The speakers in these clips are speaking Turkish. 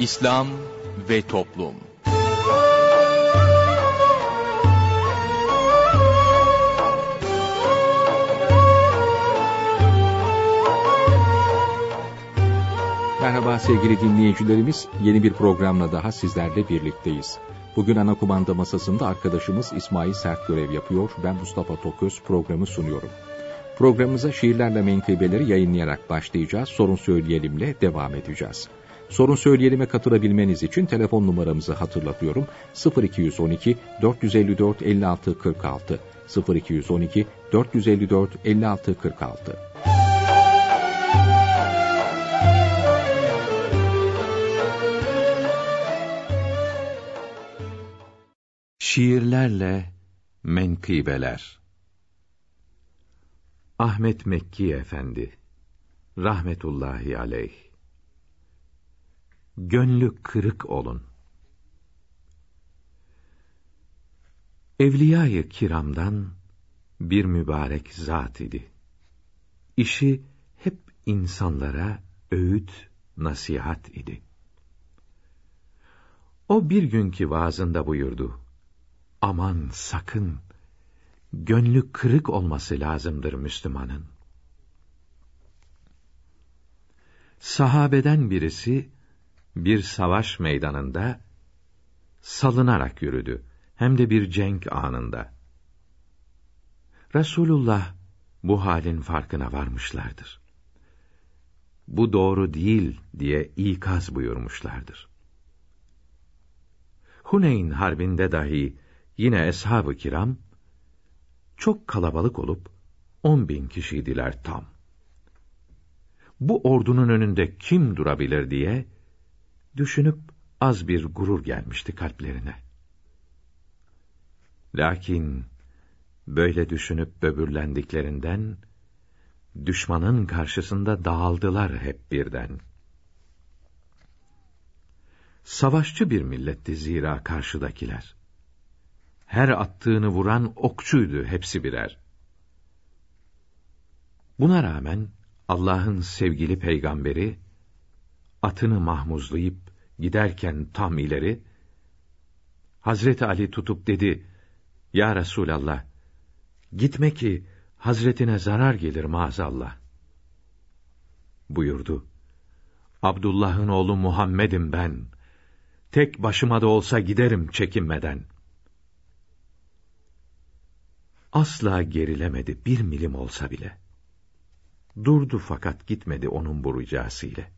İslam ve toplum. Merhaba sevgili dinleyicilerimiz, yeni bir programla daha sizlerle birlikteyiz. Bugün ana kumanda masasında arkadaşımız İsmail Sert görev yapıyor, ben Mustafa Toköz programı sunuyorum. Programımıza şiirlerle menkıbeleri yayınlayarak başlayacağız, sorun söyleyelimle devam edeceğiz. Sorun söyleyelim'e katılabilmeniz için telefon numaramızı hatırlatıyorum. 0212 454 56 46 0212 454 56 46. Şiirlerle menkıbeler. Ahmet Mekki Efendi rahmetullahi aleyh. Gönlü kırık olun. Evliya-i kiramdan bir mübarek zat idi. İşi hep insanlara öğüt, nasihat idi. O bir günkü vaazında buyurdu: "Aman sakın, gönlü kırık olması lazımdır Müslümanın." Sahabeden birisi bir savaş meydanında salınarak yürüdü, hem de bir cenk anında. Resulullah bu halin farkına varmışlardır. Bu doğru değil diye ikaz buyurmuşlardır. Huneyn harbinde dahi yine eshab-ı kiram çok kalabalık olup 10.000 kişiydiler tam. Bu ordunun önünde kim durabilir diye düşünüp az bir gurur gelmişti kalplerine. Lakin böyle düşünüp böbürlendiklerinden düşmanın karşısında dağıldılar hep birden. Savaşçı bir milletti zira karşıdakiler. Her attığını vuran okçuydu hepsi birer. Buna rağmen Allah'ın sevgili peygamberi atını mahmuzlayıp giderken tam ileri, Hazreti Ali tutup dedi: "Ya Resulallah, gitme ki Hazretine zarar gelir maazallah." Buyurdu: "Abdullah'ın oğlu Muhammed'im ben. Tek başıma da olsa giderim çekinmeden." Asla gerilemedi bir milim olsa bile. Durdu fakat gitmedi onun bu ricası ile.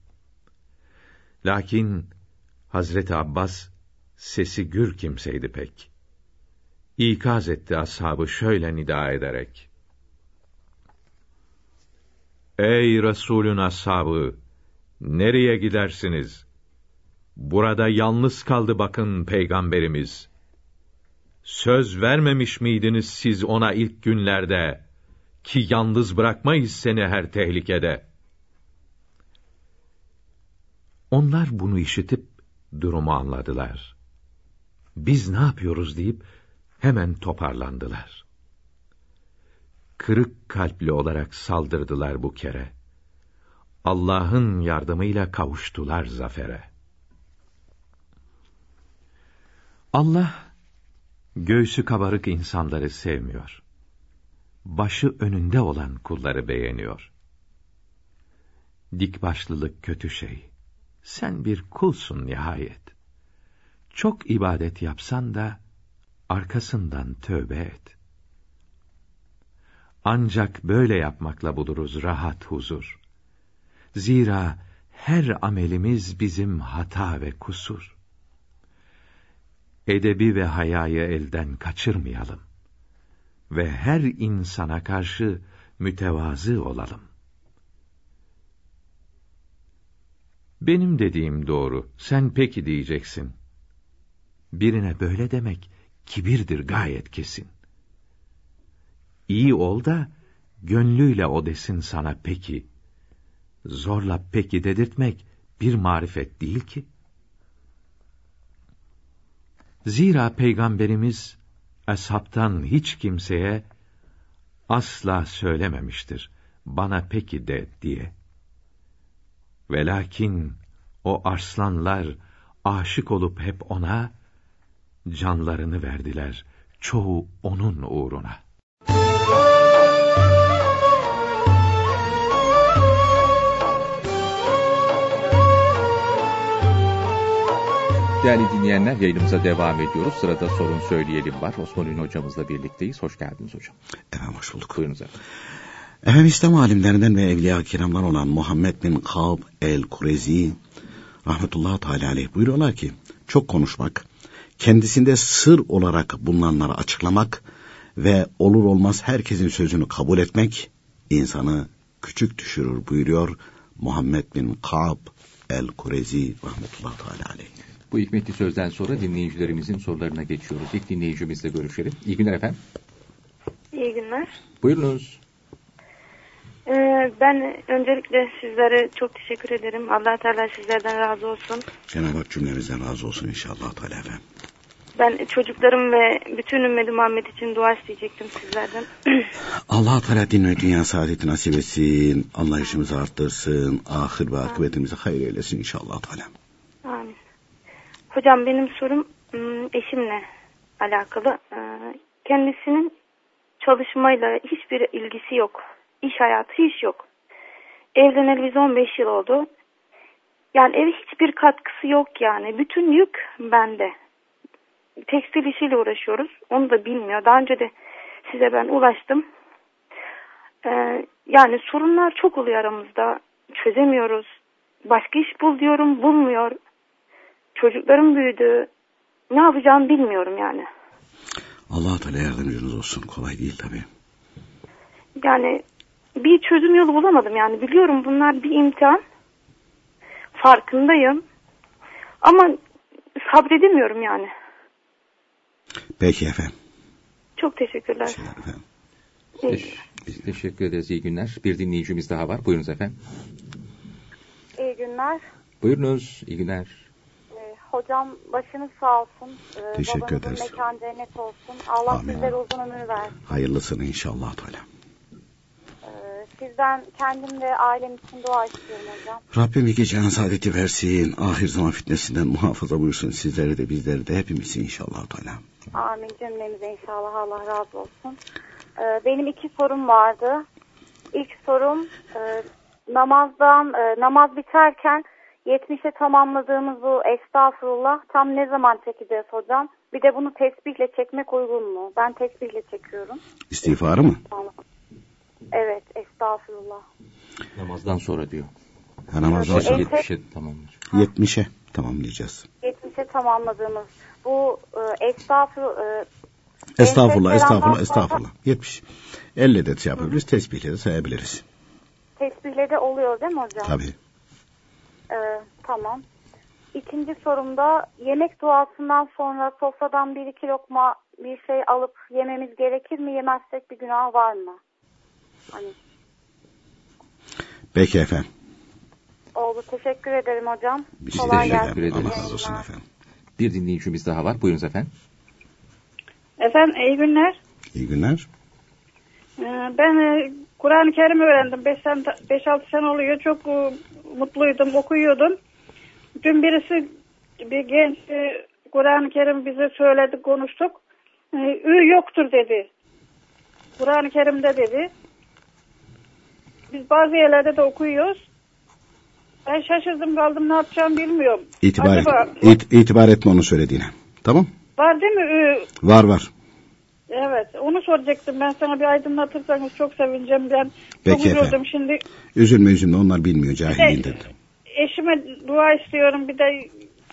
Lakin Hazreti Abbas sesi gür kimseydi pek. İkaz etti ashabı şöyle nida ederek: "Ey Resulün ashabı! Nereye gidersiniz? Burada yalnız kaldı bakın Peygamberimiz. Söz vermemiş miydiniz siz ona ilk günlerde ki yalnız bırakmayız seni her tehlikede?" Onlar bunu işitip durumu anladılar. "Biz ne yapıyoruz?" deyip hemen toparlandılar. Kırık kalpli olarak saldırdılar bu kere. Allah'ın yardımıyla kavuştular zafere. Allah göğsü kabarık insanları sevmiyor. Başı önünde olan kulları beğeniyor. Dikbaşlılık kötü şey. Sen bir kulsun nihayet. Çok ibadet yapsan da arkasından tövbe et. Ancak böyle yapmakla buluruz rahat huzur. Zira her amelimiz bizim hata ve kusur. Edebi ve hayayı elden kaçırmayalım ve her insana karşı mütevazı olalım. "Benim dediğim doğru, sen peki diyeceksin." Birine böyle demek kibirdir gayet kesin. İyi ol da gönlüyle o desin sana peki. Zorla peki dedirtmek bir marifet değil ki. Zira Peygamberimiz ashabtan hiç kimseye asla söylememiştir "Bana peki de" diye. Velakin o arslanlar aşık olup hep ona canlarını verdiler, çoğu onun uğruna. Değerli dinleyenler, yayınımıza devam ediyoruz. Sırada sorun söyleyelim var. Osman Ünlü hocamızla birlikteyiz. Hoş geldiniz hocam. Efendim hoş bulduk. Buyurunuz efendim. Efendim İslam alimlerinden ve evliya-i kiramdan olan Muhammed bin Kab el-Kurezi rahmetullahi teala aleyh buyuruyorlar ki, çok konuşmak, kendisinde sır olarak bulunanları açıklamak ve olur olmaz herkesin sözünü kabul etmek insanı küçük düşürür buyuruyor Muhammed bin Kab el-Kurezi rahmetullahi teala aleyh. Bu hikmetli sözden sonra dinleyicilerimizin sorularına geçiyoruz. İlk dinleyicimizle görüşelim. İyi günler efendim. İyi günler. Buyurunuz. Ben öncelikle sizlere çok teşekkür ederim. Allah Teala sizlerden razı olsun. Cenab-ı Hak cümlemizden razı olsun inşallah Teala efendim. Ben çocuklarım ve bütün ümmeti Muhammed için dua isteyecektim sizlerden. Allah Teala din ve dünya saadeti nasip etsin. Allah işimizi arttırsın. Ahir ve akıbetimizi hayır eylesin inşallah Teala. Amin. Hocam benim sorum eşimle alakalı. Kendisinin çalışmayla hiçbir ilgisi yok. İş hayatı hiç yok. Evleneli biz 15 yıl oldu. Yani eve hiçbir katkısı yok yani. Bütün yük bende. Tekstil işiyle uğraşıyoruz. Onu da bilmiyor. Daha önce de size ben ulaştım. Yani sorunlar çok oluyor aramızda. Çözemiyoruz. Başka iş bul diyorum. Bulmuyor. Çocuklarım büyüdü. Ne yapacağımı bilmiyorum yani. Allah Teala yardımcınız olsun. Kolay değil tabii. Yani bir çözüm yolu bulamadım yani. Biliyorum bunlar bir imtihan. Farkındayım. Ama sabredemiyorum yani. Peki efendim. Çok teşekkürler. Efendim. Biz teşekkür ederiz. İyi günler. Bir dinleyicimiz daha var. Buyurunuz efendim. İyi günler. Buyurunuz. İyi günler. Hocam başınız sağ olsun. Teşekkür ederiz. Mekan cennet olsun. Allah amin. Sizlere uzun ömür versin. Hayırlısını inşallah Teala. Sizden kendim ve ailem için dua istiyorum hocam. Rabbim iki can saadeti versin. Ahir zaman fitnesinden muhafaza buyursun. Sizleri de bizleri de hepimizi inşallah Teala. Amin cümlemize inşallah. Allah razı olsun. Benim iki sorum vardı. İlk sorum namaz biterken 70'e tamamladığımız bu estağfurullah tam ne zaman çekeceğiz hocam? Bir de bunu tesbihle çekmek uygun mu? Ben tesbihle çekiyorum. İstiğfarı mı? Evet, estağfurullah. Namazdan sonra diyor. Ha, namazdan sonra 70'e tamamlayacağız. 70'e tamamlayacağız. 70'e tamamladığımız bu estağfurullah. 70. 50 de yapabiliriz, tesbihle de sayabiliriz. Tesbihle de oluyor değil mi hocam? Tabii. Tamam. İkinci sorumda yemek duasından sonra sofradan bir iki lokma bir şey alıp yememiz gerekir mi? Yemezsek bir günah var mı? Hani. Peki efendim. Oldu. Teşekkür ederim hocam. Biz kolay gelsin. Allah razı olsun efendim. Bir dinleyicimiz daha var. Buyurunuz efendim. Efendim iyi günler. İyi günler. Ben Kur'an-ı Kerim öğrendim. 5-6 sene oluyor. Çok mutluydum. Okuyordum. Dün birisi bir genç Kur'an-ı Kerim bize söyledi, konuştuk. Ü yoktur dedi. Kur'an-ı Kerim'de dedi. Biz bazı yerlerde de okuyuyoruz. Ben şaşırdım kaldım, ne yapacağımı bilmiyorum. İtibar etme onu söylediğine. Tamam. Var değil mi? Var. Evet, onu soracaktım. Ben sana bir aydınlatırsanız çok sevineceğim. Ben peki çok üzüldüm şimdi. Üzülme. Onlar bilmiyor, cahil dedi. Eşime dua istiyorum. Bir de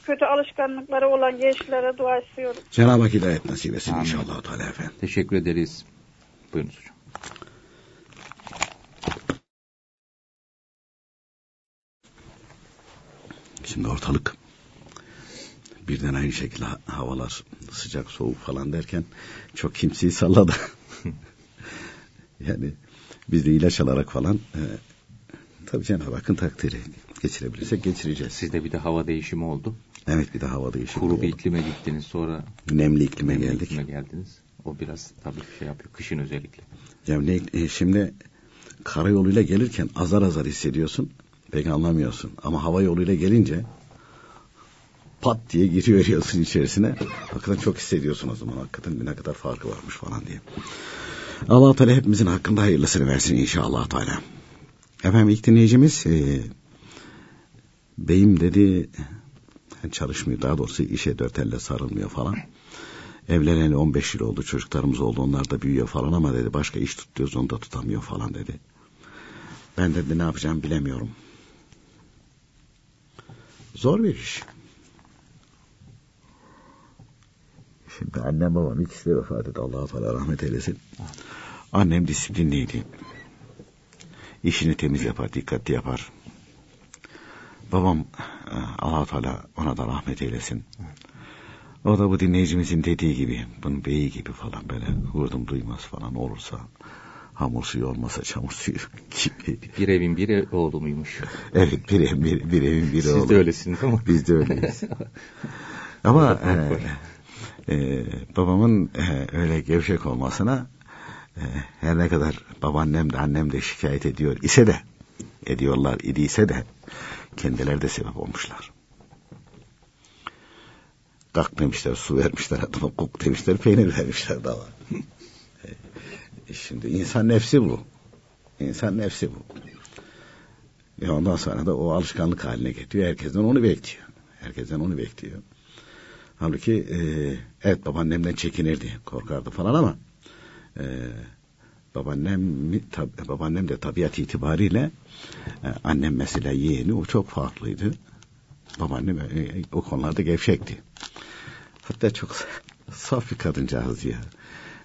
kötü alışkanlıkları olan gençlere dua istiyorum. Cenab-ı Hak hidayet nasip etsin inşallah Teala efendim. Teşekkür ederiz. Buyurun hocam. Şimdi ortalık birden aynı şekilde havalar sıcak soğuk falan derken çok kimseyi salladı. Yani biz de ilaç alarak falan tabii Cenab-ı Hakk'ın takdiri, geçirebilirsek geçireceğiz. Sizde bir de hava değişimi oldu. Evet, bir de hava değişimi oldu. Kuru bir iklime gittiniz, sonra nemli iklime geldik. O biraz tabii şey yapıyor kışın özellikle. Yani şimdi karayoluyla gelirken azar azar hissediyorsun. Pek anlamıyorsun. Ama hava yoluyla gelince pat diye giriveriyorsun içerisine. Hakikaten çok hissediyorsun o zaman. Hakikaten ne kadar farkı varmış falan diye. Allah-u Teala hepimizin hakkında hayırlısını versin inşallah Teala. Efendim ilk dinleyicimiz beyim dedi çalışmıyor, daha doğrusu işe dört elle sarılmıyor falan. Evleneli 15 yıl oldu, çocuklarımız oldu, onlar da büyüyor falan ama dedi başka iş tutuyoruz, onu da tutamıyor falan dedi. Ben dedi ne yapacağım bilemiyorum. Zor bir iş. Şimdi annem babam ikisi de vefat etti. Allah-u Teala rahmet eylesin. Annem disiplinliydi. İşini temiz yapar, dikkatli yapar. Babam Allah-u Teala ona da rahmet eylesin. O da bu dinleyicimizin dediği gibi, bunun beyi gibi falan böyle vurdum duymaz falan olursa, hamur suyu olmasa çamur suyu gibi. Bir evin bir oğlu muymuş? Evet, bir evin bir oğlu. Siz de öylesiniz ama. Biz de öyleyiz. Ama babamın öyle gevşek olmasına her ne kadar babaannem de annem de şikayet ediyor ise de, ediyorlar idiyse de kendileri de sebep olmuşlar. Kalk demişler, su vermişler adama, kuk demişler, peynir vermişler daha. Şimdi insan nefsi bu. İnsan nefsi bu. Ondan sonra da o alışkanlık haline getiriyor. Herkesten onu bekliyor. Halbuki evet babaannemden çekinirdi, korkardı falan ama babaannem de tabiat itibariyle annem mesela yeğeni, o çok farklıydı. Babaannem o konularda gevşekti. Hatta çok saf bir kadıncağız ya.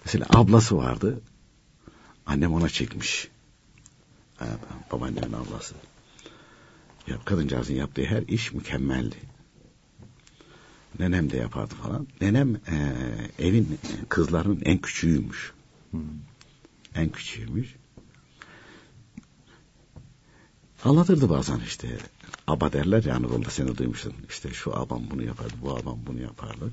Mesela ablası vardı. Annem ona çekmiş. Babaannemin ablası. Ya kadıncağızın yaptığı her iş mükemmeldi. Nenem de yapardı falan. Nenem evin kızlarının en küçüğüymüş. En küçüğüymüş. Anlatırdı bazen işte. Aba derler ya Anadolu'da, seni duymuşsun. İşte şu abam bunu yapardı, bu abam bunu yapardı.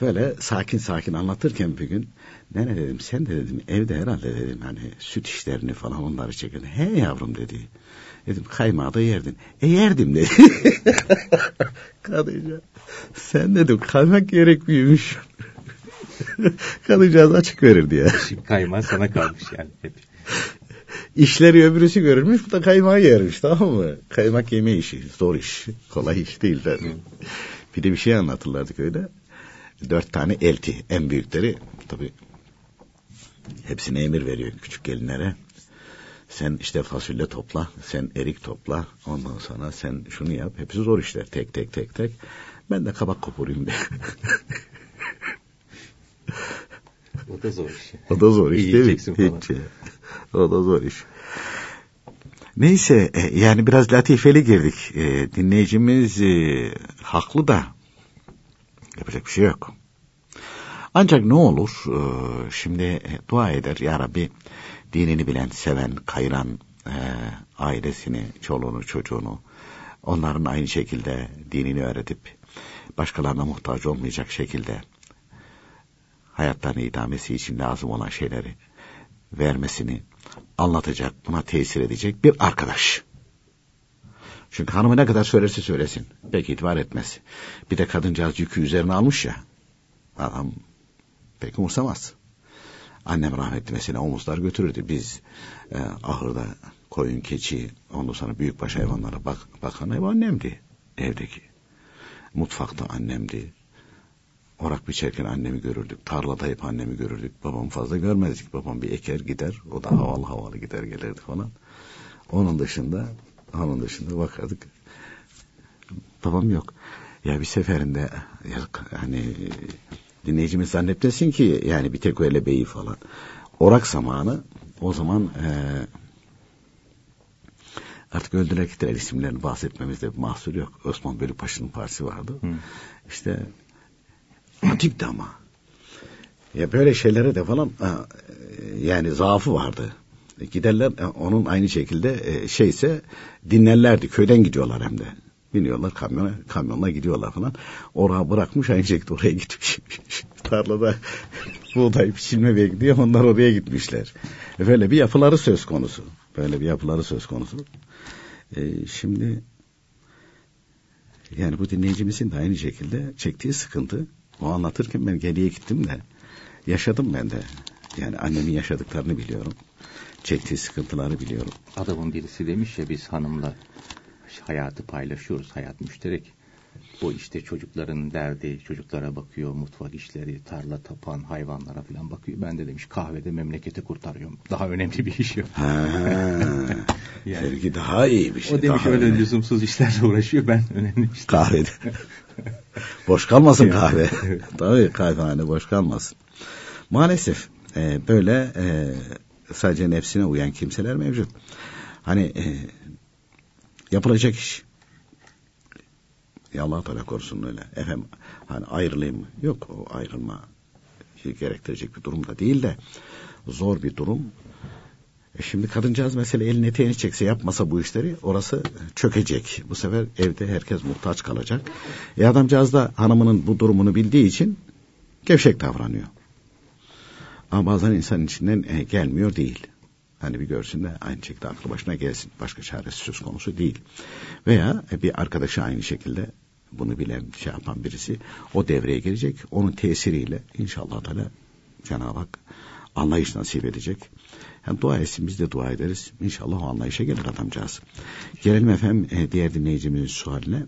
Böyle sakin sakin anlatırken bir gün nene dedim, sen de dedim evde herhalde dedim hani süt işlerini falan onları çekiyordun. He yavrum dedi. Dedim kaymağı da yerdin. Yerdim dedi. Kadıncağız sen dedim kaymak gerek büyümüş. Kadıncağız açık verirdi ya. Şimdi kaymağı sana kalmış yani hep. İşleri öbürüsü görülmüş, bu da kaymağı yermiş, tamam mı? Kaymak yeme işi, zor iş, kolay iş değil zaten. Bir de bir şey anlatırlardı köyde. 4 tane elti, en büyükleri tabii hepsine emir veriyor küçük gelinlere. Sen işte fasulye topla, sen erik topla, ondan sonra sen şunu yap. Hepsi zor işler, tek tek. Ben de kabak kopurayım de. O da zor iş. İyi yiyeceksin falan. O da zor iş. Neyse yani biraz latifeli girdik. Dinleyicimiz haklı da yapacak bir şey yok. Ancak ne olur şimdi dua eder ya Rabbi, dinini bilen, seven, kayıran ailesini, çoluğunu, çocuğunu, onların aynı şekilde dinini öğretip başkalarına muhtaç olmayacak şekilde hayatlarını idamesi için lazım olan şeyleri vermesini, anlatacak, buna tesir edecek bir arkadaş. Çünkü hanımı ne kadar söylerse söylesin pek itibar etmez. Bir de kadıncağız yükü üzerine almış ya, adam pek umursamaz. Annem rahmetli mesela omuzlar götürürdü. Biz ahırda koyun, keçi, ondan sonra büyükbaş hayvanlara bakan ev annemdi evdeki. Mutfakta annemdi. Orak biçerken annemi görürdük. Tarlada hep annemi görürdük. Babamı fazla görmezdik. Babam bir eker gider. O da havalı gider gelirdi falan. Onun dışında bakardık. Babam yok. Ya bir seferinde hani dinleyicimiz zannetmesin ki yani bir tek öyle beyi falan. Orak zamanı o zaman artık öldüler gittiler, isimlerini bahsetmemizde bir mahsur yok. Osman Bölükbaşı'nın partisi vardı. Hı. İşte hatipti ama. Ya böyle şeylere de falan yani zaafı vardı. Giderler onun aynı şekilde şeyse dinlerlerdi. Köyden gidiyorlar hem de. Biniyorlar kamyonla gidiyorlar falan. Oraya bırakmış, aynı şekilde oraya gitmiş. Tarlada buğday biçilme bekliyor. Onlar oraya gitmişler. Böyle bir yapıları söz konusu. Şimdi Yani bu dinleyicimizin de aynı şekilde çektiği sıkıntı. O anlatırken ben geriye gittim de yaşadım ben de. Yani annemin yaşadıklarını biliyorum. Çektiği sıkıntıları biliyorum. Adamın birisi demiş ya, biz hanımla hayatı paylaşıyoruz, hayat müşterek. Bu işte çocukların derdi, çocuklara bakıyor, mutfak işleri, tarla tapan, hayvanlara falan bakıyor. Ben de demiş kahvede memleketi kurtarıyorum. Daha önemli bir iş yok. Ha, yani, sevgi daha iyi bir şey. O demiş öyle önemli, lüzumsuz işlerle uğraşıyor. Ben önemli işler. Kahvede. Boş kalmasın kahve. Tabii kahvehane boş kalmasın. Maalesef böyle sadece nefsine uyan kimseler mevcut. Hani yapılacak iş. Ya Allah Teala korusun öyle. Efendim hani ayrılayım mı? Yok, o ayrılma gerektirecek bir durum da değil de zor bir durum. Şimdi kadıncağız mesela elini eteğini çekse, yapmasa bu işleri, orası çökecek. Bu sefer evde herkes muhtaç kalacak. Adamcağız da hanımının bu durumunu bildiği için gevşek davranıyor. Ama bazen insanın içinden gelmiyor değil. Hani bir görsün de aynı şekilde aklı başına gelsin. Başka çaresi söz konusu değil. Veya bir arkadaşı aynı şekilde bunu bilen, şey yapan birisi o devreye girecek. Onun tesiriyle inşallah Teala Cenab-ı Hak anlayış nasip edecek. Yani dua etsin, biz de dua ederiz. İnşallah o anlayışa gelir adamcağız. Gelelim efendim diğer dinleyicimizin sualine.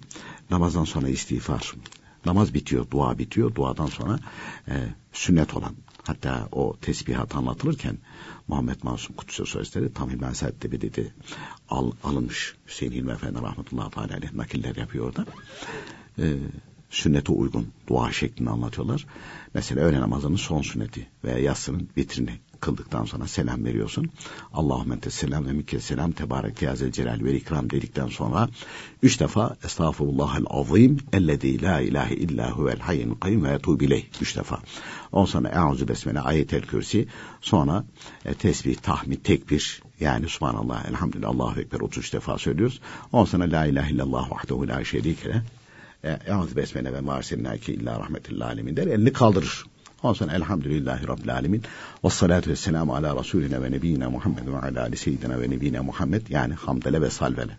Namazdan sonra istiğfar. Namaz bitiyor, dua bitiyor. Duadan sonra sünnet olan. Hatta o tesbihat anlatılırken Muhammed Masum Kudüs'e sözleri tam İmam Sert'te bir dedi alınmış. Hüseyin Hilmi Efendi rahmetullahi aleyh nakiller yapıyor orada. Sünnete uygun dua şeklini anlatıyorlar. Mesela öğle namazının son sünneti veya yatsının vitrini kıldıktan sonra selam veriyorsun. Allahümme tesselam ve mikke selam tebarek teazel celal ve ikram dedikten sonra 3 defa estağfurullahal azim ellezî la ilahe illa huvel hayyin kayyum ve etûbü ileyh 3 defa. Ondan sonra eûzü besmele ayetel kürsi, sonra tesbih, tahmid, tekbir, yani subhanallah, elhamdülillah, Allahu ekber 33 defa söylüyoruz. Ondan sonra la ilahe illallah vahdehu la şerike eûzü besmele ve mârselnâke illa rahmetil âlemin der, elini kaldırır. Ondan sonra elhamdülillahi rabbil alemin ve salatu ve selamu ala rasulina ve nebiyina Muhammed ve ala ali seyyidina ve nebiyina Muhammed, yani hamdele ve salvele.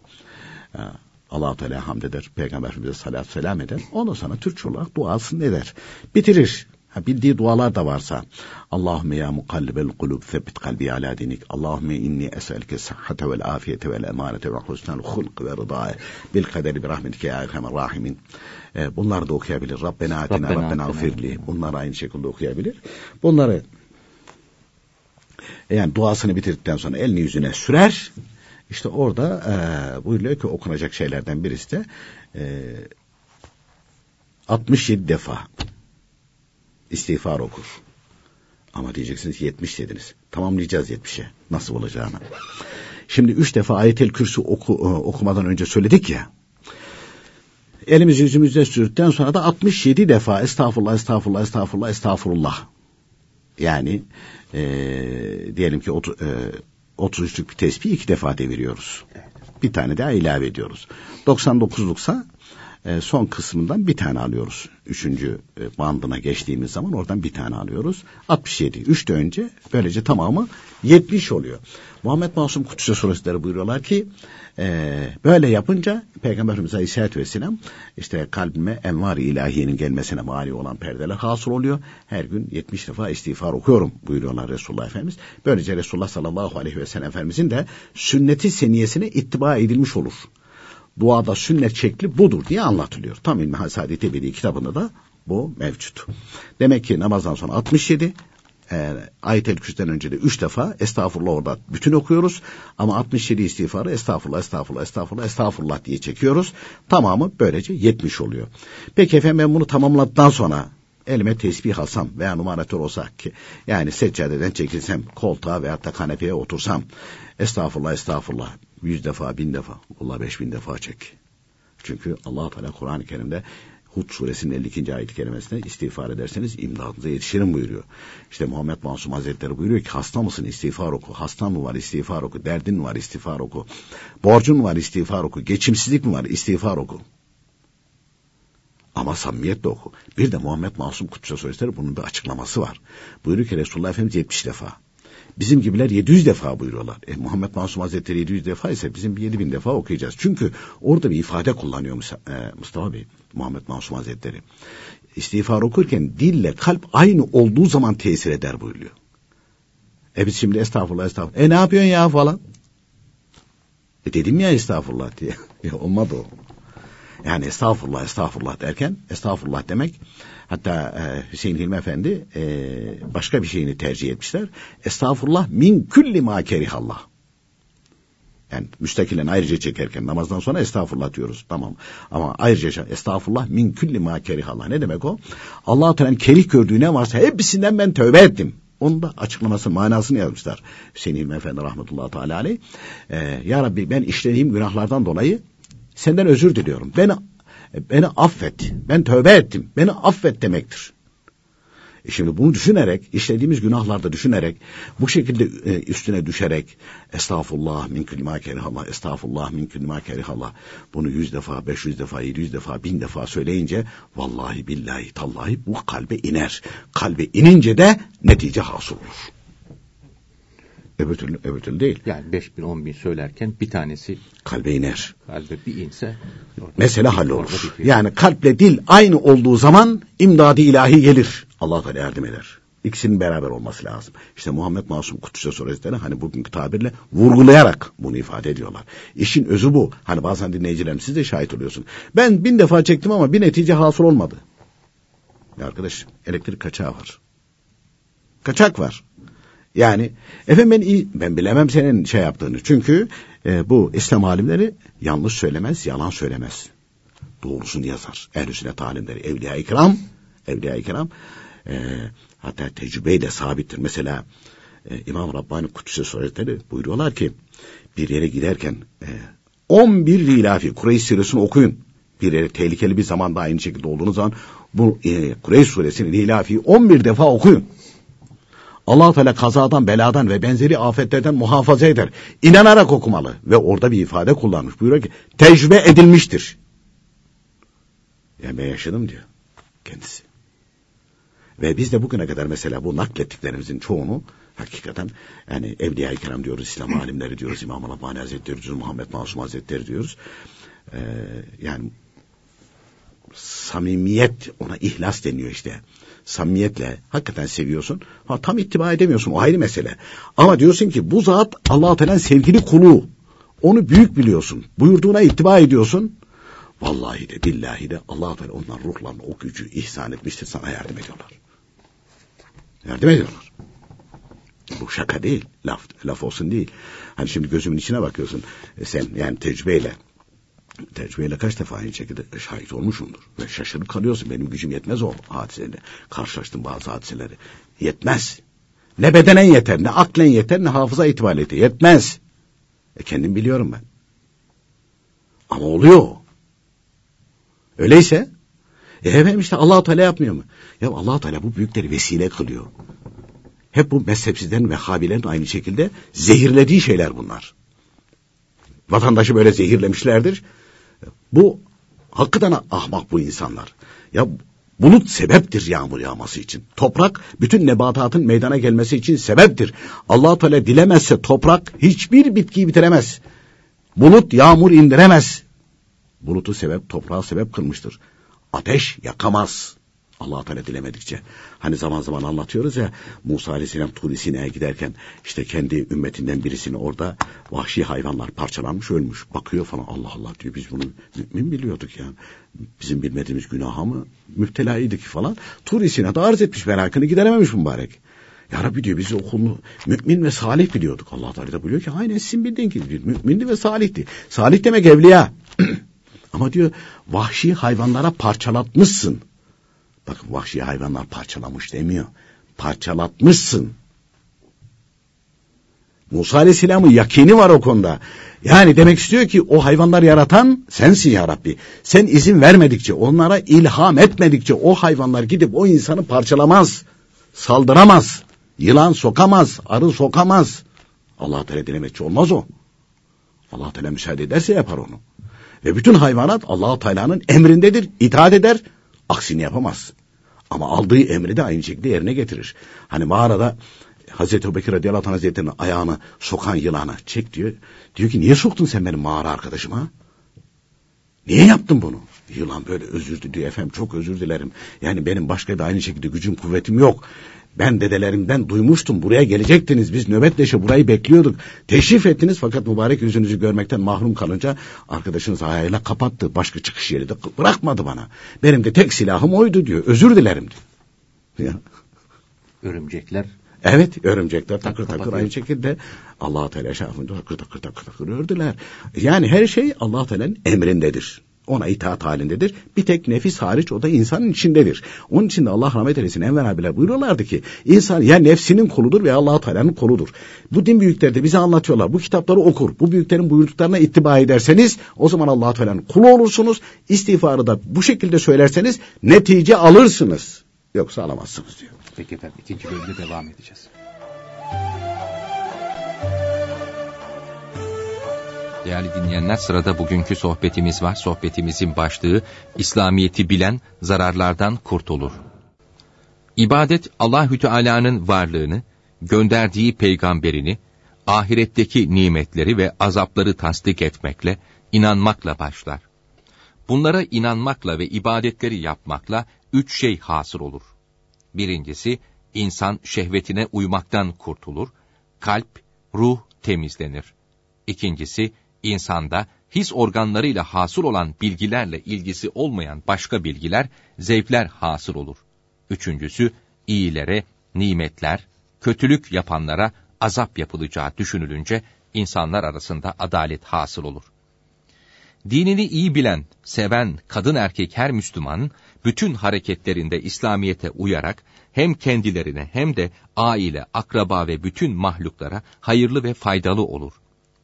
Allah-u Teala hamd eder, Peygamber bize salat selam eder. Ondan sonra Türkçe olarak duasını eder. Bitirir. Bildiği dualar da varsa Allahümme ya mukallibel kulub sebbit kalbi ala dinik, Allahümme inni eselke sahhate vel afiyete vel emanete ve husnel hulk ve rıdae bil kaderi bir rahmetike ya erhamer rahimin. Bunları da okuyabilir. Rabbena atina, Rabbena gfirli. Bunları aynı şekilde okuyabilir. Bunları, yani duasını bitirdikten sonra elini yüzüne sürer. İşte orada buyuruyor ki okunacak şeylerden birisi de 67 defa İstiğfar okur. Ama diyeceksiniz 70 dediniz. Tamamlayacağız 70'e. Nasıl olacağını. Şimdi 3 defa ayetel kürsü okumadan önce söyledik ya. Elimizi yüzümüzde sürdükten sonra da 67 defa estağfurullah, estağfurullah, estağfurullah, estağfurullah. Yani diyelim ki 33'lük bir tesbih 2 defa deviriyoruz. Bir tane daha ilave ediyoruz. 99'luksa son kısmından 1 tane alıyoruz. 3. bandına geçtiğimiz zaman oradan 1 tane alıyoruz. 67. 3 de önce, böylece tamamı 70 oluyor. Muhammed Masum Kudüs'e sözleri buyuruyorlar ki böyle yapınca Peygamberimiz Aleyhisselatü Vesselam işte kalbime envar-ı ilahiyenin gelmesine mani olan perdeler hasıl oluyor. Her gün 70 defa istiğfar okuyorum buyuruyorlar Resulullah Efendimiz. Böylece Resulullah sallallahu aleyhi ve sellem Efendimizin de sünneti seniyesine ittiba edilmiş olur. Duada sünnet şekli budur diye anlatılıyor. Tam İlmi Hazreti Bedi kitabında da bu mevcut. Demek ki namazdan sonra 67, ayet-el kürsüden önce de 3 defa estağfurullah orada bütün okuyoruz. Ama 67 istiğfarı estağfurullah, estağfurullah, estağfurullah, estağfurullah diye çekiyoruz. Tamamı böylece 70 oluyor. Peki efendim ben bunu tamamladıktan sonra elime tesbih alsam veya numaratör olsa ki, yani seccadeden çekilsem, koltuğa veya da kanepeye otursam, estağfurullah, estağfurullah 100 defa, 1000 defa, Allah 5000 defa çek. Çünkü Allah Teala Kur'an-ı Kerim'de Hud suresinin 52. ayet-i kerimesinde istiğfar ederseniz imdadınıza yetişirim buyuruyor. İşte Muhammed Masum Hazretleri buyuruyor ki hasta mısın istiğfar oku, hastan mı var istiğfar oku, derdin mi var istiğfar oku, borcun var istiğfar oku, geçimsizlik mi var istiğfar oku. Ama samimiyetle oku. Bir de Muhammed Masum Kudüs'e sözleri bunun bir açıklaması var. Buyuruyor ki Resulullah Efendimiz 70 defa. Bizim gibiler 700 defa buyuruyorlar. Muhammed Masum Hazretleri 700 defa ise bizim 7000 defa okuyacağız. Çünkü orada bir ifade kullanıyor Mustafa Bey, Muhammed Masum Hazretleri. İstiğfar okurken dille kalp aynı olduğu zaman tesir eder buyuruyor. Biz şimdi estağfurullah estağfurullah. Ne yapıyorsun ya falan. Dedim ya estağfurullah diye. Olmadı o. Yani estağfurullah estağfurullah derken estağfurullah demek. Hatta Hüseyin Hilmi Efendi başka bir şeyini tercih etmişler. Estağfurullah min külli ma kerihallah. Yani müstakilen ayrıca çekerken namazdan sonra estağfurullah diyoruz. Tamam. Ama ayrıca estağfurullah min külli ma kerihallah. Ne demek o? Allah-u Teala'nın kerih gördüğü ne varsa hepsinden ben tövbe ettim. Onun da açıklaması, manasını yazmışlar. Hüseyin Hilmi Efendi rahmetullahi teala aleyh. Ya Rabbi ben işlediğim günahlardan dolayı senden özür diliyorum. Beni affet. Ben tövbe ettim. Beni affet demektir. Şimdi bunu düşünerek, işlediğimiz günahlarda düşünerek, bu şekilde üstüne düşerek estağfurullah min külli mâ kerihallah, estağfurullah min külli mâ kerihallah, bunu 100 defa, 500 defa, 700 defa, 1000 defa söyleyince vallahi billahi tallahi bu kalbe iner. Kalbe inince de netice hasıl olur. Öbür türlü değil. Yani 5.000, 10.000 söylerken bir tanesi kalbe iner. Kalbe bir inse mesele hallolur. Yani kalple dil aynı olduğu zaman imdad-ı ilahi gelir. Allah Teala yardım eder. İkisinin beraber olması lazım. İşte Muhammed Masum Kudüs'e Suresi'ne hani bugünkü tabirle vurgulayarak bunu ifade ediyorlar. İşin özü bu. Hani bazen dinleyicilerim siz de şahit oluyorsun. Ben 1000 defa çektim ama bir netice hasıl olmadı. Ya arkadaş elektrik kaçağı var. Kaçak var. Yani efendim ben bilemem senin şey yaptığını. Çünkü bu İslam alimleri yanlış söylemez, yalan söylemez. Doğrusunu yazar. Ehl-i sünnet alimleri, evliya-i kiram hatta tecrübeyle sabittir. Mesela İmam Rabbani Kudüs'e Suresi'nde buyuruyorlar ki bir yere giderken 11 rilafi Kureyş suresini okuyun. Bir yere tehlikeli bir zamanda aynı şekilde olduğunuz zaman bu Kureyş suresinin rilafi 11 defa okuyun. Allah Teala kazadan, beladan ve benzeri afetlerden muhafaza eder. İnanarak okumalı. Ve orada bir ifade kullanmış. Buyuruyor ki tecrübe edilmiştir. Yani ben yaşadım diyor kendisi. Ve biz de bugüne kadar mesela bu naklettiklerimizin çoğunu hakikaten yani Evliya-i Kiram diyoruz, İslam alimleri diyoruz, İmam-ı Rabbani Hazretleri diyoruz, Muhammed Masum Hazretleri diyoruz. Yani samimiyet, ona ihlas deniyor işte. Samimiyetle hakikaten seviyorsun. Ha, tam ittiba edemiyorsun, o ayrı mesele. Ama diyorsun ki bu zat Allah-u Teala'nın sevgili kulu. Onu büyük biliyorsun. Buyurduğuna ittiba ediyorsun. Vallahi de billahi de Allah-u Teala onların ruhlarına o gücü ihsan etmiştir, sana yardım ediyorlar. Yardım ediyorlar. Bu şaka değil. Laf olsun değil. Hani şimdi gözümün içine bakıyorsun. Sen yani tecrübeyle kaç defa aynı şekilde şahit olmuşumdur. Ve şaşırıp kalıyorsun. Benim gücüm yetmez o hadiseyle. Karşılaştım bazı hadiseleri. Yetmez. Ne bedenen yeter, ne aklen yeter, ne hafıza itibariyle yetmez. Kendim biliyorum ben. Ama oluyor. Öyleyse efendim işte Allah-u Teala yapmıyor mu? Ya Allah-u Teala bu büyükleri vesile kılıyor. Hep bu mezhepsizlerin, Vehhabilerin aynı şekilde zehirlediği şeyler bunlar. Vatandaşı böyle zehirlemişlerdir. Bu hakikaten ahmak bu insanlar. Ya bulut sebeptir yağmur yağması için. Toprak bütün nebatatın meydana gelmesi için sebeptir. Allah Teala dilemezse toprak hiçbir bitkiyi bitiremez. Bulut yağmur indiremez. Bulutu sebep, toprağa sebep kılmıştır. Ateş yakamaz. Allah Teala dilemedikçe. Hani zaman zaman anlatıyoruz ya Musa Aleyhisselam Tur-i Sina'ya giderken işte kendi ümmetinden birisini orada vahşi hayvanlar parçalanmış ölmüş. Bakıyor falan Allah Allah diyor biz bunu mümin biliyorduk yani. Bizim bilmediğimiz günaha mı müptelaydık falan. Tur-i Sina'da arz etmiş merakını giderememiş mübarek. Ya Rabbi diyor biz okulunu mümin ve salih biliyorduk. Allah Teala da biliyor ki aynen sizin bildiğin gibi mümindi ve salihti. Salih demek evliya. Ama diyor vahşi hayvanlara parçalatmışsın. Bakın vahşi hayvanlar parçalamış demiyor. Parçalatmışsın. Musa Aleyhisselam'ın yakini var o konuda. Yani demek istiyor ki o hayvanları yaratan sensin ya Rabbi. Sen izin vermedikçe, onlara ilham etmedikçe o hayvanlar gidip o insanı parçalamaz. Saldıramaz. Yılan sokamaz. Arı sokamaz. Allah-u Teala dilemekçi olmaz o. Allah-u Teala müsaade ederse yapar onu. Ve bütün hayvanat Allah-u Teala'nın emrindedir. İtaat eder. Aksini yapamaz. Ama aldığı emri de aynı şekilde yerine getirir. Hani mağarada Hazreti Ebubekir radıyallahu anh hazretlerinin ayağını sokan yılanı çek diyor. Diyor ki niye soktun sen benim mağara arkadaşıma? Niye yaptın bunu? Yılan böyle özür diliyor, efendim çok özür dilerim. Yani benim başka da aynı şekilde gücüm kuvvetim yok. Ben dedelerimden duymuştum, buraya gelecektiniz, biz nöbetleşe burayı bekliyorduk. Teşrif ettiniz fakat mübarek yüzünüzü görmekten mahrum kalınca arkadaşınız ayağıyla kapattı. Başka çıkış yeri de bırakmadı bana. Benim de tek silahım oydu diyor, özür dilerim diyor. Ya. Örümcekler. Evet, örümcekler takır takır aynı şekilde Allah-u Teala şahında takır takır ördüler. Yani her şey Allah-u Teala'nın emrindedir. Ona itaat halindedir. Bir tek nefis hariç, o da insanın içindedir. Onun için de Allah rahmet eylesin Enver abiler buyuruyorlardı ki insan ya nefsinin kuludur veya Allah-u Teala'nın kuludur. Bu din büyükleri de bize anlatıyorlar. Bu kitapları okur. Bu büyüklerin buyurduklarına ittiba ederseniz o zaman Allah-u Teala'nın kulu olursunuz. İstiğfarı da bu şekilde söylerseniz netice alırsınız. Yoksa alamazsınız diyor. Peki efendim, ikinci bölümde devam edeceğiz. Değerli dinleyenler, sırada bugünkü sohbetimiz var. Sohbetimizin başlığı İslamiyet'i bilen zararlardan kurtulur. İbadet Allahü Teala'nın varlığını, gönderdiği peygamberini, ahiretteki nimetleri ve azapları tasdik etmekle, inanmakla başlar. Bunlara inanmakla ve ibadetleri yapmakla 3 şey hasıl olur. Birincisi, insan şehvetine uymaktan kurtulur, kalp, ruh temizlenir. İkincisi, insanda his organlarıyla hasıl olan bilgilerle ilgisi olmayan başka bilgiler, zevkler hasıl olur. Üçüncüsü, iyilere nimetler, kötülük yapanlara azap yapılacağı düşünülünce insanlar arasında adalet hasıl olur. Dinini iyi bilen, seven kadın erkek her Müslüman, bütün hareketlerinde İslamiyet'e uyarak hem kendilerine hem de aile, akraba ve bütün mahluklara hayırlı ve faydalı olur.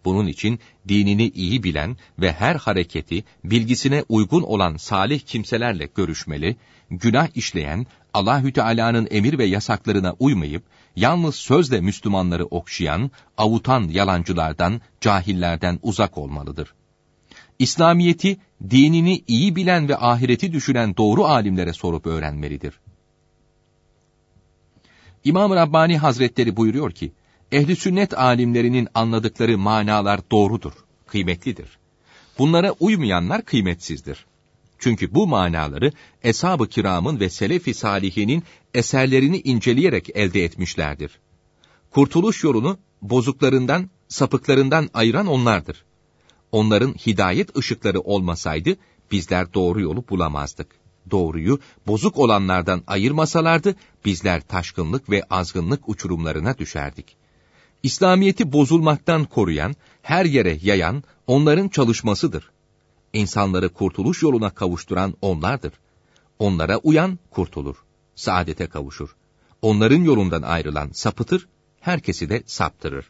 Bunun için dinini iyi bilen ve her hareketi bilgisine uygun olan salih kimselerle görüşmeli, günah işleyen, Allahü Teala'nın emir ve yasaklarına uymayıp, yalnız sözle Müslümanları okşayan, avutan yalancılardan, cahillerden uzak olmalıdır. İslamiyet'i, dinini iyi bilen ve ahireti düşünen doğru alimlere sorup öğrenmelidir. İmam Rabbani Hazretleri buyuruyor ki, Ehl-i sünnet alimlerinin anladıkları manalar doğrudur, kıymetlidir. Bunlara uymayanlar kıymetsizdir. Çünkü bu manaları Eshab-ı Kiram'ın ve Selef-i Salihinin eserlerini inceleyerek elde etmişlerdir. Kurtuluş yolunu bozuklarından, sapıklarından ayıran onlardır. Onların hidayet ışıkları olmasaydı bizler doğru yolu bulamazdık. Doğruyu bozuk olanlardan ayırmasalardı bizler taşkınlık ve azgınlık uçurumlarına düşerdik. İslamiyet'i bozulmaktan koruyan, her yere yayan onların çalışmasıdır. İnsanları kurtuluş yoluna kavuşturan onlardır. Onlara uyan kurtulur, saadete kavuşur. Onların yolundan ayrılan sapıtır, herkesi de saptırır.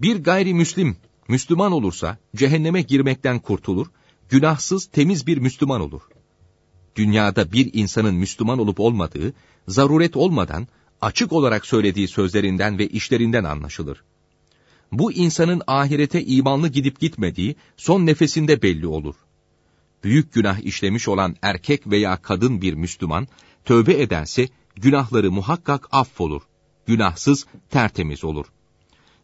Bir gayrimüslim, Müslüman olursa cehenneme girmekten kurtulur, günahsız temiz bir Müslüman olur. Dünyada bir insanın Müslüman olup olmadığı, zaruret olmadan, açık olarak söylediği sözlerinden ve işlerinden anlaşılır. Bu insanın ahirete imanlı gidip gitmediği son nefesinde belli olur. Büyük günah işlemiş olan erkek veya kadın bir Müslüman, tövbe ederse günahları muhakkak affolur, günahsız tertemiz olur.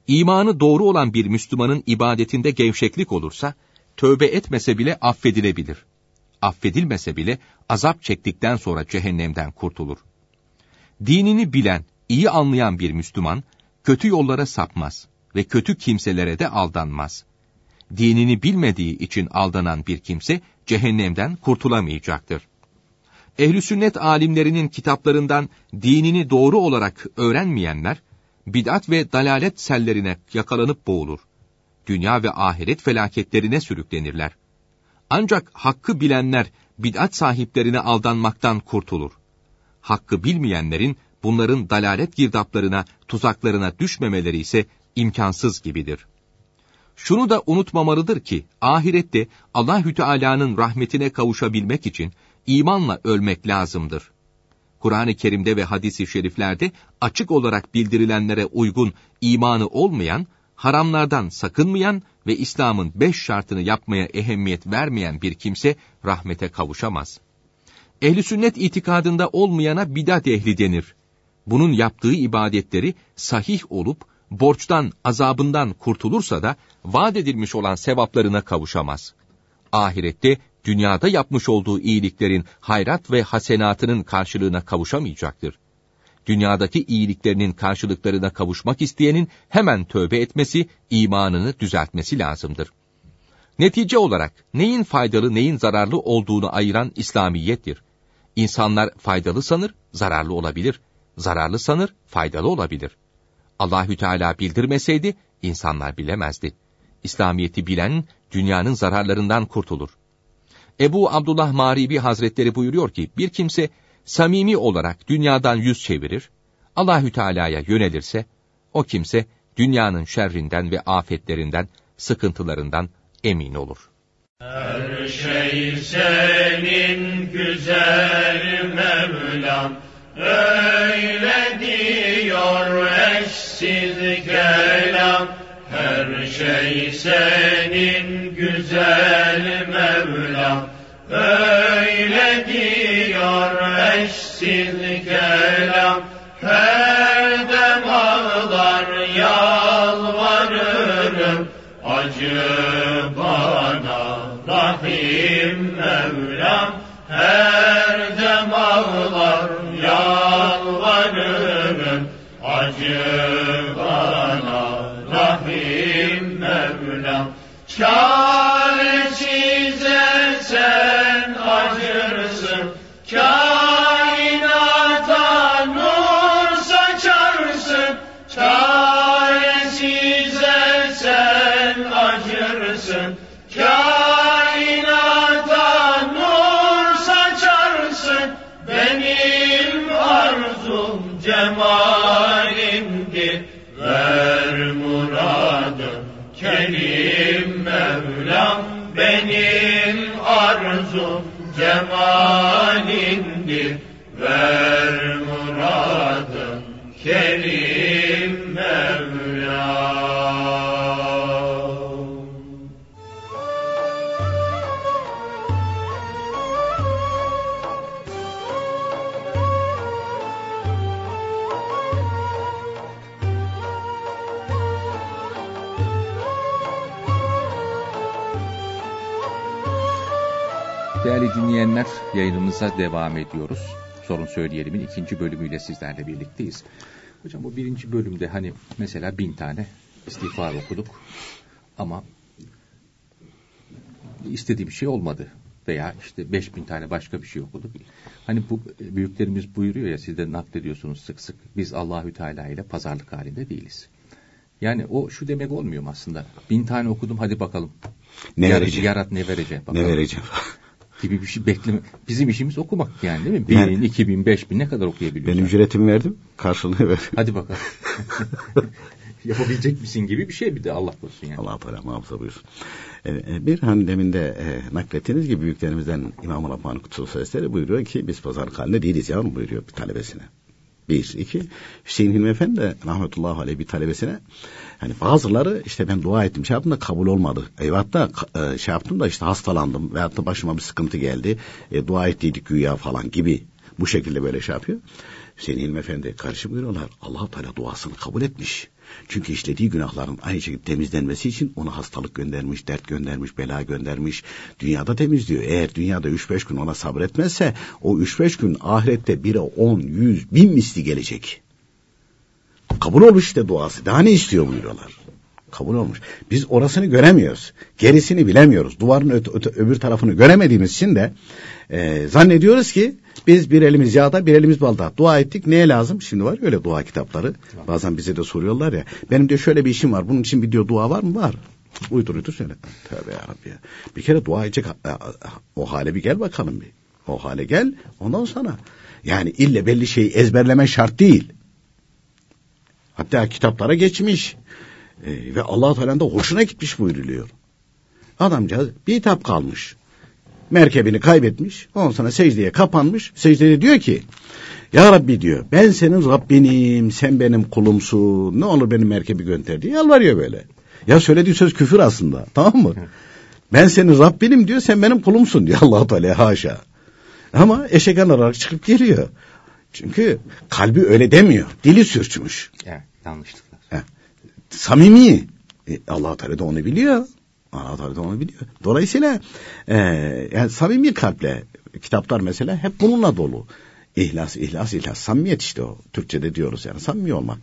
İmanı doğru olan bir Müslümanın ibadetinde gevşeklik olursa, tövbe etmese bile affedilebilir. Affedilmese bile azap çektikten sonra cehennemden kurtulur. Dinini bilen, iyi anlayan bir Müslüman, kötü yollara sapmaz ve kötü kimselere de aldanmaz. Dinini bilmediği için aldanan bir kimse, cehennemden kurtulamayacaktır. Ehl-i sünnet alimlerinin kitaplarından dinini doğru olarak öğrenmeyenler, bid'at ve dalalet sellerine yakalanıp boğulur. Dünya ve ahiret felaketlerine sürüklenirler. Ancak hakkı bilenler, bid'at sahiplerine aldanmaktan kurtulur. Hakkı bilmeyenlerin, bunların dalalet girdaplarına, tuzaklarına düşmemeleri ise imkansız gibidir. Şunu da unutmamalıdır ki, ahirette Allahü Teala'nın rahmetine kavuşabilmek için, imanla ölmek lazımdır. Kur'an-ı Kerim'de ve hadis-i şeriflerde açık olarak bildirilenlere uygun imanı olmayan, haramlardan sakınmayan ve İslam'ın 5 şartını yapmaya ehemmiyet vermeyen bir kimse rahmete kavuşamaz. Ehl-i sünnet itikadında olmayana bidat ehli denir. bunun yaptığı ibadetleri sahih olup borçtan, azabından kurtulursa da vaat edilmiş olan sevaplarına kavuşamaz. Ahirette dünyada yapmış olduğu iyiliklerin hayrat ve hasenatının karşılığına kavuşamayacaktır. Dünyadaki iyiliklerinin karşılıklarına kavuşmak isteyenin hemen tövbe etmesi, imanını düzeltmesi lazımdır. Netice olarak neyin faydalı neyin zararlı olduğunu ayıran İslamiyettir. İnsanlar faydalı sanır, zararlı olabilir. Zararlı sanır, faydalı olabilir. Allahü Teala bildirmeseydi insanlar bilemezdi. İslamiyeti bilen dünyanın zararlarından kurtulur. Ebu Abdullah Mâribî Hazretleri buyuruyor ki, bir kimse samimi olarak dünyadan yüz çevirir, Allahü Teala'ya yönelirse, o kimse dünyanın şerrinden ve afetlerinden, sıkıntılarından emin olur. Her şey senin güzel Mevlam, öyle diyor eşsiz kelam. Her şey senin güzel Mevlam, öyle diyor eşsiz kelam. Her dem ağlar yalvarırım, acı bana rahim Mevlam. Her dem ağlar yalvarırım, acı bana rahim Mevlam. Çaresize sen acırsın, kainata nur saçarsın. Çaresize sen acırsın, kainata nur saçarsın. Benim arzum cemalimdir, ver muradım kerim Mevlam. Benim arzum cemalindir, ver muradım kerim Mevlam. Değerli dinleyenler, yayınımıza devam ediyoruz. Sorun Söyleyelim'in 2. bölümüyle sizlerle birlikteyiz. Hocam, bu 1. bölümde hani mesela 1000 tane istiğfar okuduk ama istediğim şey olmadı veya işte 5000 tane başka bir şey okuduk. Hani bu büyüklerimiz buyuruyor ya, siz de naklediyorsunuz sık sık, biz Allahü Teala ile pazarlık halinde değiliz. Yani o şu demek olmuyor mu aslında? 1000 tane okudum, hadi bakalım. Ne vereceğim? Yarat ne vereceğim? Ne vereceğim? Gibi bir şey bekleme. Bizim işimiz okumak yani, değil mi? 1000, 2000, 5000 ne kadar okuyabiliyorsun? Ben ücretimi verdim, karşılığını ver. Hadi bakalım. Yapabilecek misin gibi bir şey, bir de Allah korusun yani. Allah para muhafaza buyursun. Bir hani demin de naklettiğiniz gibi büyüklerimizden İmam Rabbani Kutsal Sözleri buyuruyor ki biz pazarlık halinde değiliz yavrum, buyuruyor bir talebesine. Bir, iki, Hüseyin Hilmi Efendi de rahmetullahi aleyh bir talebesine, hani bazıları işte ben dua ettim, şey yaptım da kabul olmadı. Eyvah da şey yaptım da işte hastalandım veyahut da başıma bir sıkıntı geldi. Dua ettiydik güya falan gibi, bu şekilde böyle şey yapıyor. Hüseyin Hilmi Efendi karşı buyuruyorlar, Allah-u Teala duasını kabul etmiş. Çünkü işlediği günahların aynı şekilde temizlenmesi için ona hastalık göndermiş, dert göndermiş, bela göndermiş. Dünyada temizliyor. Eğer dünyada 3-5 gün ona sabretmezse, o 3-5 gün ahirette 1'e 10, 100, 1000 misli gelecek. Kabul olmuş işte duası. Daha ne istiyor buyuruyorlar. Kabul olmuş. Biz orasını göremiyoruz. Gerisini bilemiyoruz. Duvarın öbür tarafını göremediğimiz için de zannediyoruz ki biz bir elimiz yağda, bir elimiz balda. Dua ettik, neye lazım? Şimdi var öyle dua kitapları. Bazen bize de soruyorlar ya. Benim de şöyle bir işim var. Bunun için bir diyor dua var mı? Var. Uydur söyle. Tövbe yarabbi ya. Bir kere dua edecek o hale bir gel bakalım bir. O hale gel. Ondan sonra. Yani ille belli şeyi ezberlemen şart değil. Hatta kitaplara geçmiş. Ve Allah-u Teala'nın da hoşuna gitmiş buyruluyor. Adamcağız bir hitap kalmış. Merkebini kaybetmiş. Ondan sonra secdeye kapanmış. Secdede diyor ki, Ya Rabbi diyor, ben senin Rabbinim, sen benim kulumsun. Ne olur benim merkebi gönder diye yalvarıyor böyle. Ya söylediği söz küfür aslında. Tamam mı? Ben senin Rabbinim diyor, sen benim kulumsun diyor Allah-u Teala, haşa. Ama eşek alarak çıkıp geliyor. Çünkü kalbi öyle demiyor. Dili sürçmüş. Evet, yanlışlıkla. Samimi. Allah-u Teala da onu biliyor. Allah-u Teala da onu biliyor. Dolayısıyla yani samimi kalple kitaplar mesela hep bununla dolu. İhlas, ihlas, ihlas. Samimiyet işte o. Türkçe'de diyoruz yani. Samimi olmak.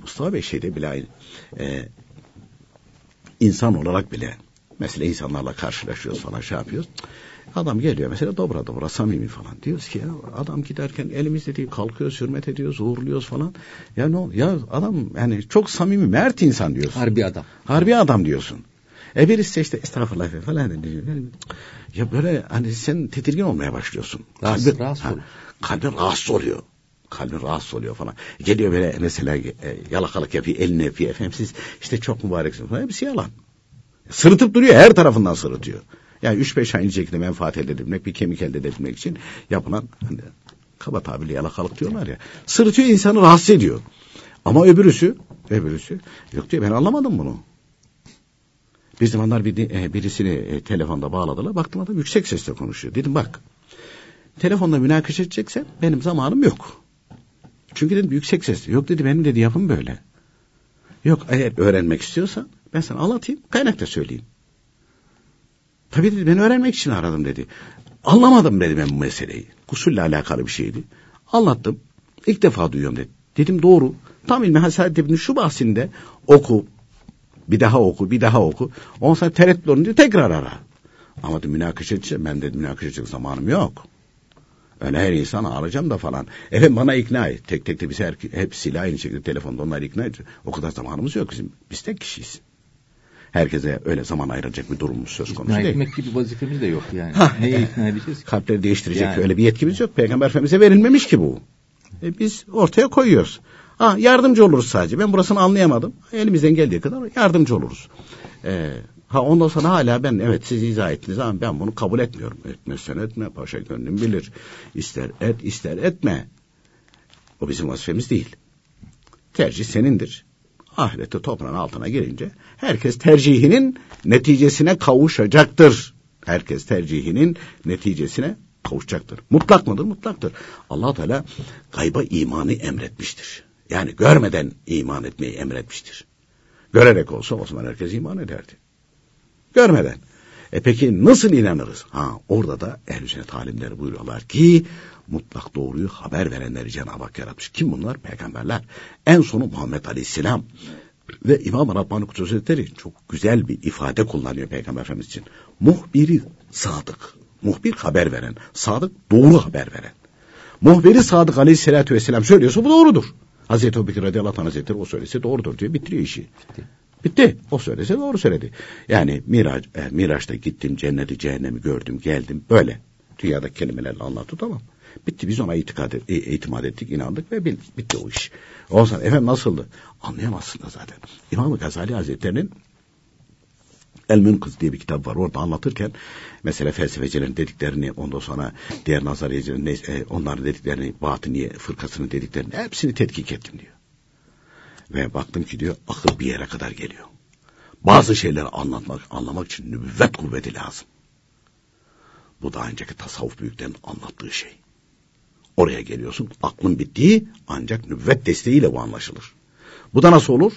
Mustafa Bey şeyde bile insan olarak bile mesela insanlarla karşılaşıyoruz falan şey yapıyoruz. Adam geliyor mesela dobra dobra samimi falan. Diyoruz ki ya adam giderken elimizde değil kalkıyoruz, hürmet ediyoruz, uğurluyoruz falan. Ya ne oluyor? Ya adam yani çok samimi, mert insan diyorsun. Harbi adam. Harbi adam diyorsun. Birisi işte estağfurullah falan diyor. Ya böyle hani sen tedirgin olmaya başlıyorsun. Kalbin rahatsız oluyor. Kalbin rahatsız oluyor falan. Geliyor böyle mesela yalakalık yapıyor, elini öpüyor. Efendim siz işte çok mübareksiniz falan. Hepsi yalan. Sırıtıp duruyor, her tarafından sırıtıyor. Yani 3-5 aynı şekilde menfaat elde edebilmek, bir kemik elde edebilmek için yapılan hani, kaba tabirle yalakalık diyorlar ya. Sırıtıyor, insanı rahatsız ediyor. Ama öbürüsü yok diyor, ben anlamadım bunu. Bir zamanlar birisini telefonda bağladılar. Baktım adam yüksek sesle konuşuyor. Dedim bak, telefonda münakaşa edeceksen benim zamanım yok. Çünkü dedim yüksek sesle. Yok dedi, benim dedi yapım böyle. Yok, eğer öğrenmek istiyorsan ben sana anlatayım, kaynakta söyleyeyim. Tabii dedi, ben öğrenmek için aradım dedi. Anlamadım dedi ben bu meseleyi. Gusülle alakalı bir şeydi. Anlattım. İlk defa duyuyorum dedi. Dedim doğru. Tam ilmi Hazreti Ebubekir'in şu bahsinde oku. Bir daha oku. Ondan sonra tereddüt olunca tekrar ara. Ama dedi münakaşa edeceğim. Ben dedi münakaşa edecek zamanım yok. Öyle her insan arayacağım da falan. Efendim bana ikna et. Tek tek de biz hepsiyle aynı şekilde telefonda onları ikna ediyoruz. O kadar zamanımız yok bizim. Biz tek kişiyiz. Herkese öyle zaman ayıracak bir durumumuz söz konusu değil. İkna etmek gibi vazifemiz de yok yani. Neye ikna edeceğiz ki? Kalpleri değiştirecek yani. Öyle bir yetkimiz yok. Peygamber Efendimiz'e verilmemiş ki bu. Biz ortaya koyuyoruz. Yardımcı oluruz sadece. Ben burasını anlayamadım. Elimizden geldiği kadar yardımcı oluruz. Ondan sonra hala ben evet siz izah ettiniz ama ben bunu kabul etmiyorum. Etmezsen etme, paşa gönlüm bilir. İster et, ister etme. O bizim vazifemiz değil. Tercih senindir. Ahirette toprağın altına girince herkes tercihinin neticesine kavuşacaktır. Herkes tercihinin neticesine kavuşacaktır. Mutlak mıdır? Mutlaktır. Allah-u Teala gayba imanı emretmiştir. Yani görmeden iman etmeyi emretmiştir. Görerek olsa o zaman herkes iman ederdi. Görmeden. Peki nasıl inanırız? Orada da Ehl-i Sünnet alimleri buyuruyorlar ki mutlak doğruyu haber verenleri Cenab-ı Hak yaratmış. Kim bunlar? Peygamberler. En sonu Muhammed Aleyhisselam. Ve İmam Rabbani Kudüs Hazretleri çok güzel bir ifade kullanıyor Peygamber Efendimiz için. Muhbiri sadık. Muhbir haber veren. Sadık doğru haber veren. Muhbiri sadık Aleyhisselatü Vesselam söylüyorsa bu doğrudur. Hazreti Ebubekir radıyallahu anh Hazretleri o söylese doğrudur diyor. Bitiriyor işi. Bitti. O söylese doğru söyledi. Yani Miraç'ta gittim, cenneti cehennemi gördüm, geldim. Böyle. Dünyadaki kelimelerle anlattı, tamam. Bitti. Biz ona itimat ettik, inandık ve bitti o iş. O zaman efendim nasıldı? Anlayamazsın da zaten. İmam-ı Gazali Hazretleri'nin El-Münkız diye bir kitap var. Orada anlatırken mesela felsefecilerin dediklerini, ondan sonra diğer nazariyecilerin onların dediklerini, batıniye fırkasının dediklerini hepsini tetkik ettim diyor. Ve baktım ki diyor akıl bir yere kadar geliyor. Bazı şeyleri anlamak için nübüvvet kuvveti lazım. Bu daha önceki tasavvuf büyüklerinin anlattığı şey. Oraya geliyorsun, aklın bittiği ancak nübüvvet desteğiyle bu anlaşılır. Bu da nasıl olur?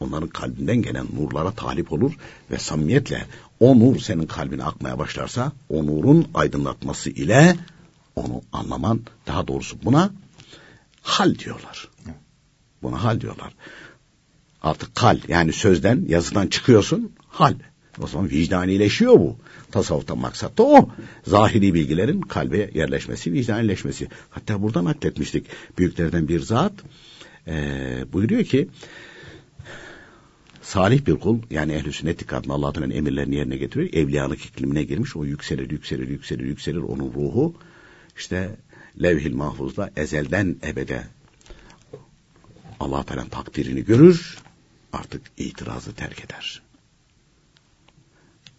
Onların kalbinden gelen nurlara talip olur ve samimiyetle o nur senin kalbine akmaya başlarsa o nurun aydınlatması ile onu anlaman, daha doğrusu buna hal diyorlar. Buna hal diyorlar. Artık kal, yani sözden, yazıdan çıkıyorsun, hal. O zaman vicdanileşiyor bu. Tasavvuftan maksat da o. Zahiri bilgilerin kalbe yerleşmesi, vicdanileşmesi. Hatta buradan nakletmiştik. Büyüklerden bir zat buyuruyor ki salih bir kul, yani ehl-i sünnet dikkatine Allah'ın emirlerini yerine getiriyor. Evliyalık iklimine girmiş. O yükselir. Onun ruhu işte levh-i mahfuzda ezelden ebede Allah Teala'nın takdirini görür, artık itirazı terk eder.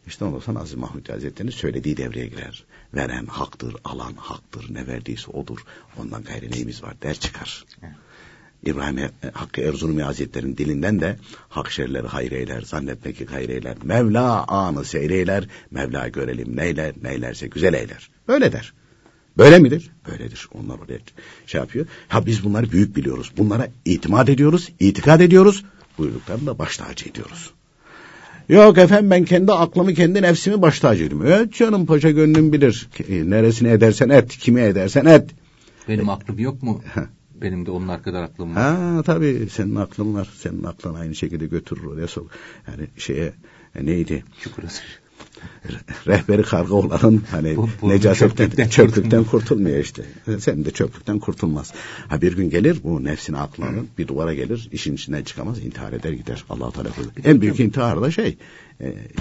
İşte ondan sonra Aziz Mahmud Hazretleri'nin söylediği devreye girer. Veren haktır, alan haktır, ne verdiyse odur. Ondan gayrı neyimiz var der çıkar. İbrahim Hakkı Erzurumi Hazretleri'nin dilinden de hak şerleri hayreyler, zannetmek ki hayreyler. Mevla anı seyreyler, Mevla görelim neyler, neylerse güzel eyler. Öyle der. Böyle midir? Böyledir. Onlar oraya şey yapıyor. Ha biz bunları büyük biliyoruz. Bunlara itimat ediyoruz, itikad ediyoruz. Buyruklarını da baş tacı ediyoruz. Yok efendim ben kendi aklımı, kendi nefsimi baş tacı ediyorum. Evet canım paşa gönlüm bilir. Neresini edersen et, kimi edersen et. Benim aklım yok mu? Benim de onun kadar aklım var. Ha tabii senin aklın var. Senin aklın aynı şekilde götürür oraya sok. Yani şeye neydi? Şükürüz. Rehberi karga olanın hani necasetten, çöplükten kurtulmuyor işte. Sen de çöplükten kurtulmaz. Ha bir gün gelir bu nefsine aklının bir duvara gelir, işin içinden çıkamaz, intihar eder gider. Allah-u Teala en büyük intihar da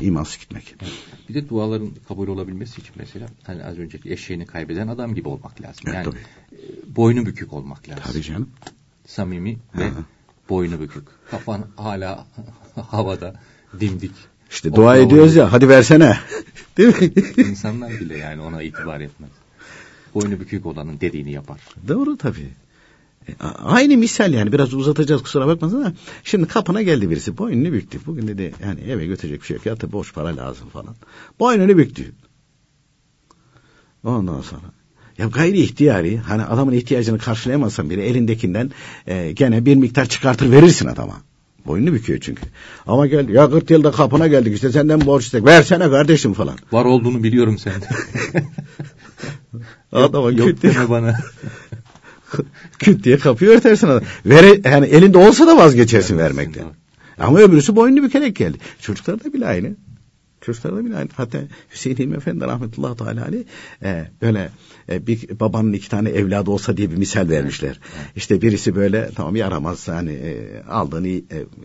imansız gitmek. Bir de duaların kabul olabilmesi için mesela hani az önceki eşeğini kaybeden adam gibi olmak lazım. Yani boynu bükük olmak lazım. Tabii canım. Samimi ve boynu bükük. Kafan hala havada dimdik. İşte dua ediyoruz ya, hadi versene. Değil mi? İnsanlar bile yani ona itibar etmez. Boynu bükük olanın dediğini yapar. Doğru tabii. Aynı misal yani biraz uzatacağız kusura bakmasın ama şimdi kapına geldi birisi boynunu büktü. Bugün dedi yani eve götürecek bir şey yok ya da boş para lazım falan. Boynunu büktü. Ondan sonra ya gayri ihtiyari hani adamın ihtiyacını karşılayamazsan bile elindekinden gene bir miktar çıkartır verirsin adama. Boynunu büküyor çünkü. Ama geldi ya 40 yılda kapına geldik işte senden borç istek. Versene kardeşim falan. Var olduğunu biliyorum sende. Adama küt diye bana. Küt diye kapıyı örtersin adam. Yani elinde olsa da vazgeçersin vermekten. Ama öbürüsü boynunu bükerek geldi. Çocuklar da bile aynı. Hatta Hüseyin Hilmi Efendi rahmetullahi teala aleyh böyle bir babanın 2 tane evladı olsa diye bir misal vermişler. Evet. İşte birisi böyle tamam yaramaz hani aldığını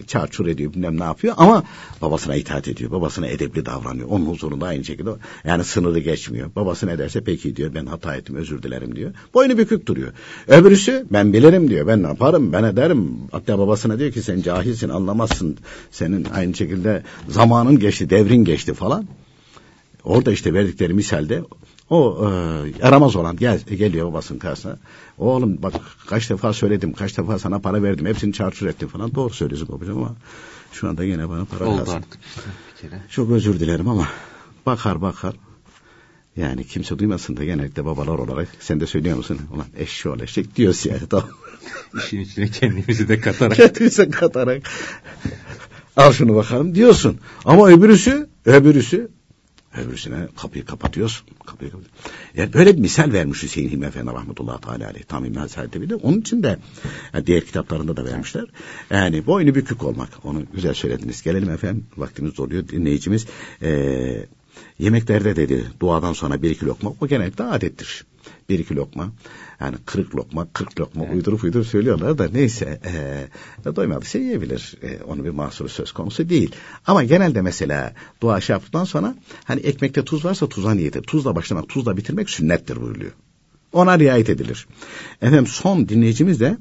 çarçur ediyor bilmem ne yapıyor ama babasına itaat ediyor. Babasına edepli davranıyor. Onun huzurunda aynı şekilde yani sınırı geçmiyor. Babası ne derse peki diyor ben hata ettim özür dilerim diyor. Boynu bükük duruyor. Öbürüsü ben bilirim diyor. Ben ne yaparım ben ederim. Hatta babasına diyor ki sen cahilsin anlamazsın. Senin aynı şekilde zamanın geçti devrin geçti falan. Orada işte verdikleri misalde o yaramaz olan geliyor babasının karşısına. Oğlum bak kaç defa söyledim, kaç defa sana para verdim, hepsini çarçur ettim falan. Doğru söylüyorsun babacığım ama şu anda yine bana para oldu lazım. Artık. Çok özür dilerim ama bakar. Yani kimse duymasın da genellikle babalar olarak sen de söylüyor musun? Ulan eşşoğlu eşek diyorsun yani tamam. İşin içine kendimizi de katarak. Al şunu bakalım diyorsun. Ama öbürüsüne kapıyı kapatıyorsun. Yani böyle bir misal vermiş Hüseyin Hilmi Efendi rahmetullahi teala aleyh. Tam İlmi Hazretleri de. Onun için de diğer kitaplarında da vermişler. Yani boynu bükük olmak. Onu güzel söylediniz. Gelelim efendim. Vaktimiz doluyor. Dinleyicimiz yemeklerde dedi duadan sonra 1-2 lokma. O genellikle adettir. 1-2 lokma. Yani 40 lokma, 40 lokma evet. uydurup söylüyorlar da neyse doymadıysa yiyebilir. Onun bir mahsuru söz konusu değil. Ama genelde mesela dua yaptıktan sonra hani ekmekte tuz varsa tuza niyet edilir. Tuzla başlamak, tuzla bitirmek sünnettir buyuruyor. Ona riayet edilir. Efendim son dinleyicimiz de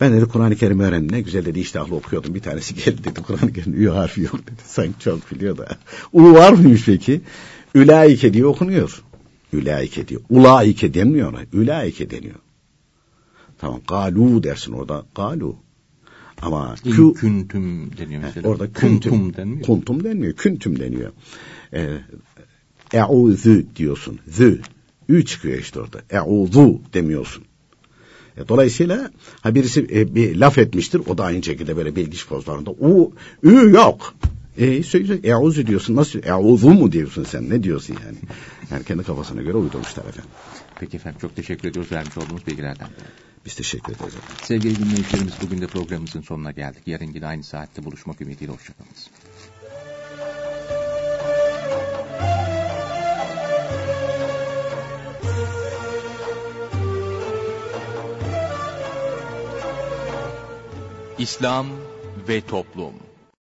ben dedi Kur'an-ı Kerim öğrendim ne güzel dedi iştahlı okuyordum bir tanesi geldi dedi Kur'an-ı Kerim ü harfi yok dedi sanki çok biliyor da u var mıymış peki ülaike diye okunuyor ülaike diye ulaike denmiyor ona ülaike deniyor tamam galu dersin orada galu ama küntüm deniyor mesela orada kuntum denmiyor küntüm deniyor e'udhu diyorsun zü ü çıkıyor işte orada e'udhu demiyorsun. Dolayısıyla birisi bir laf etmiştir. O da aynı şekilde böyle bilgiç pozlarında. Ü yok. Eûzü diyorsun. Nasıl? Eûzü mu diyorsun sen? Ne diyorsun yani? Yani kendi kafasına göre uydurmuşlar efendim. Peki efendim çok teşekkür ediyoruz vermiş olduğunuz bilgilerden. Biz teşekkür ederiz efendim. Sevgili dinleyicilerimiz bugün de programımızın sonuna geldik. Yarın yine aynı saatte buluşmak ümidiyle hoşçakalınız. İslam ve Toplum.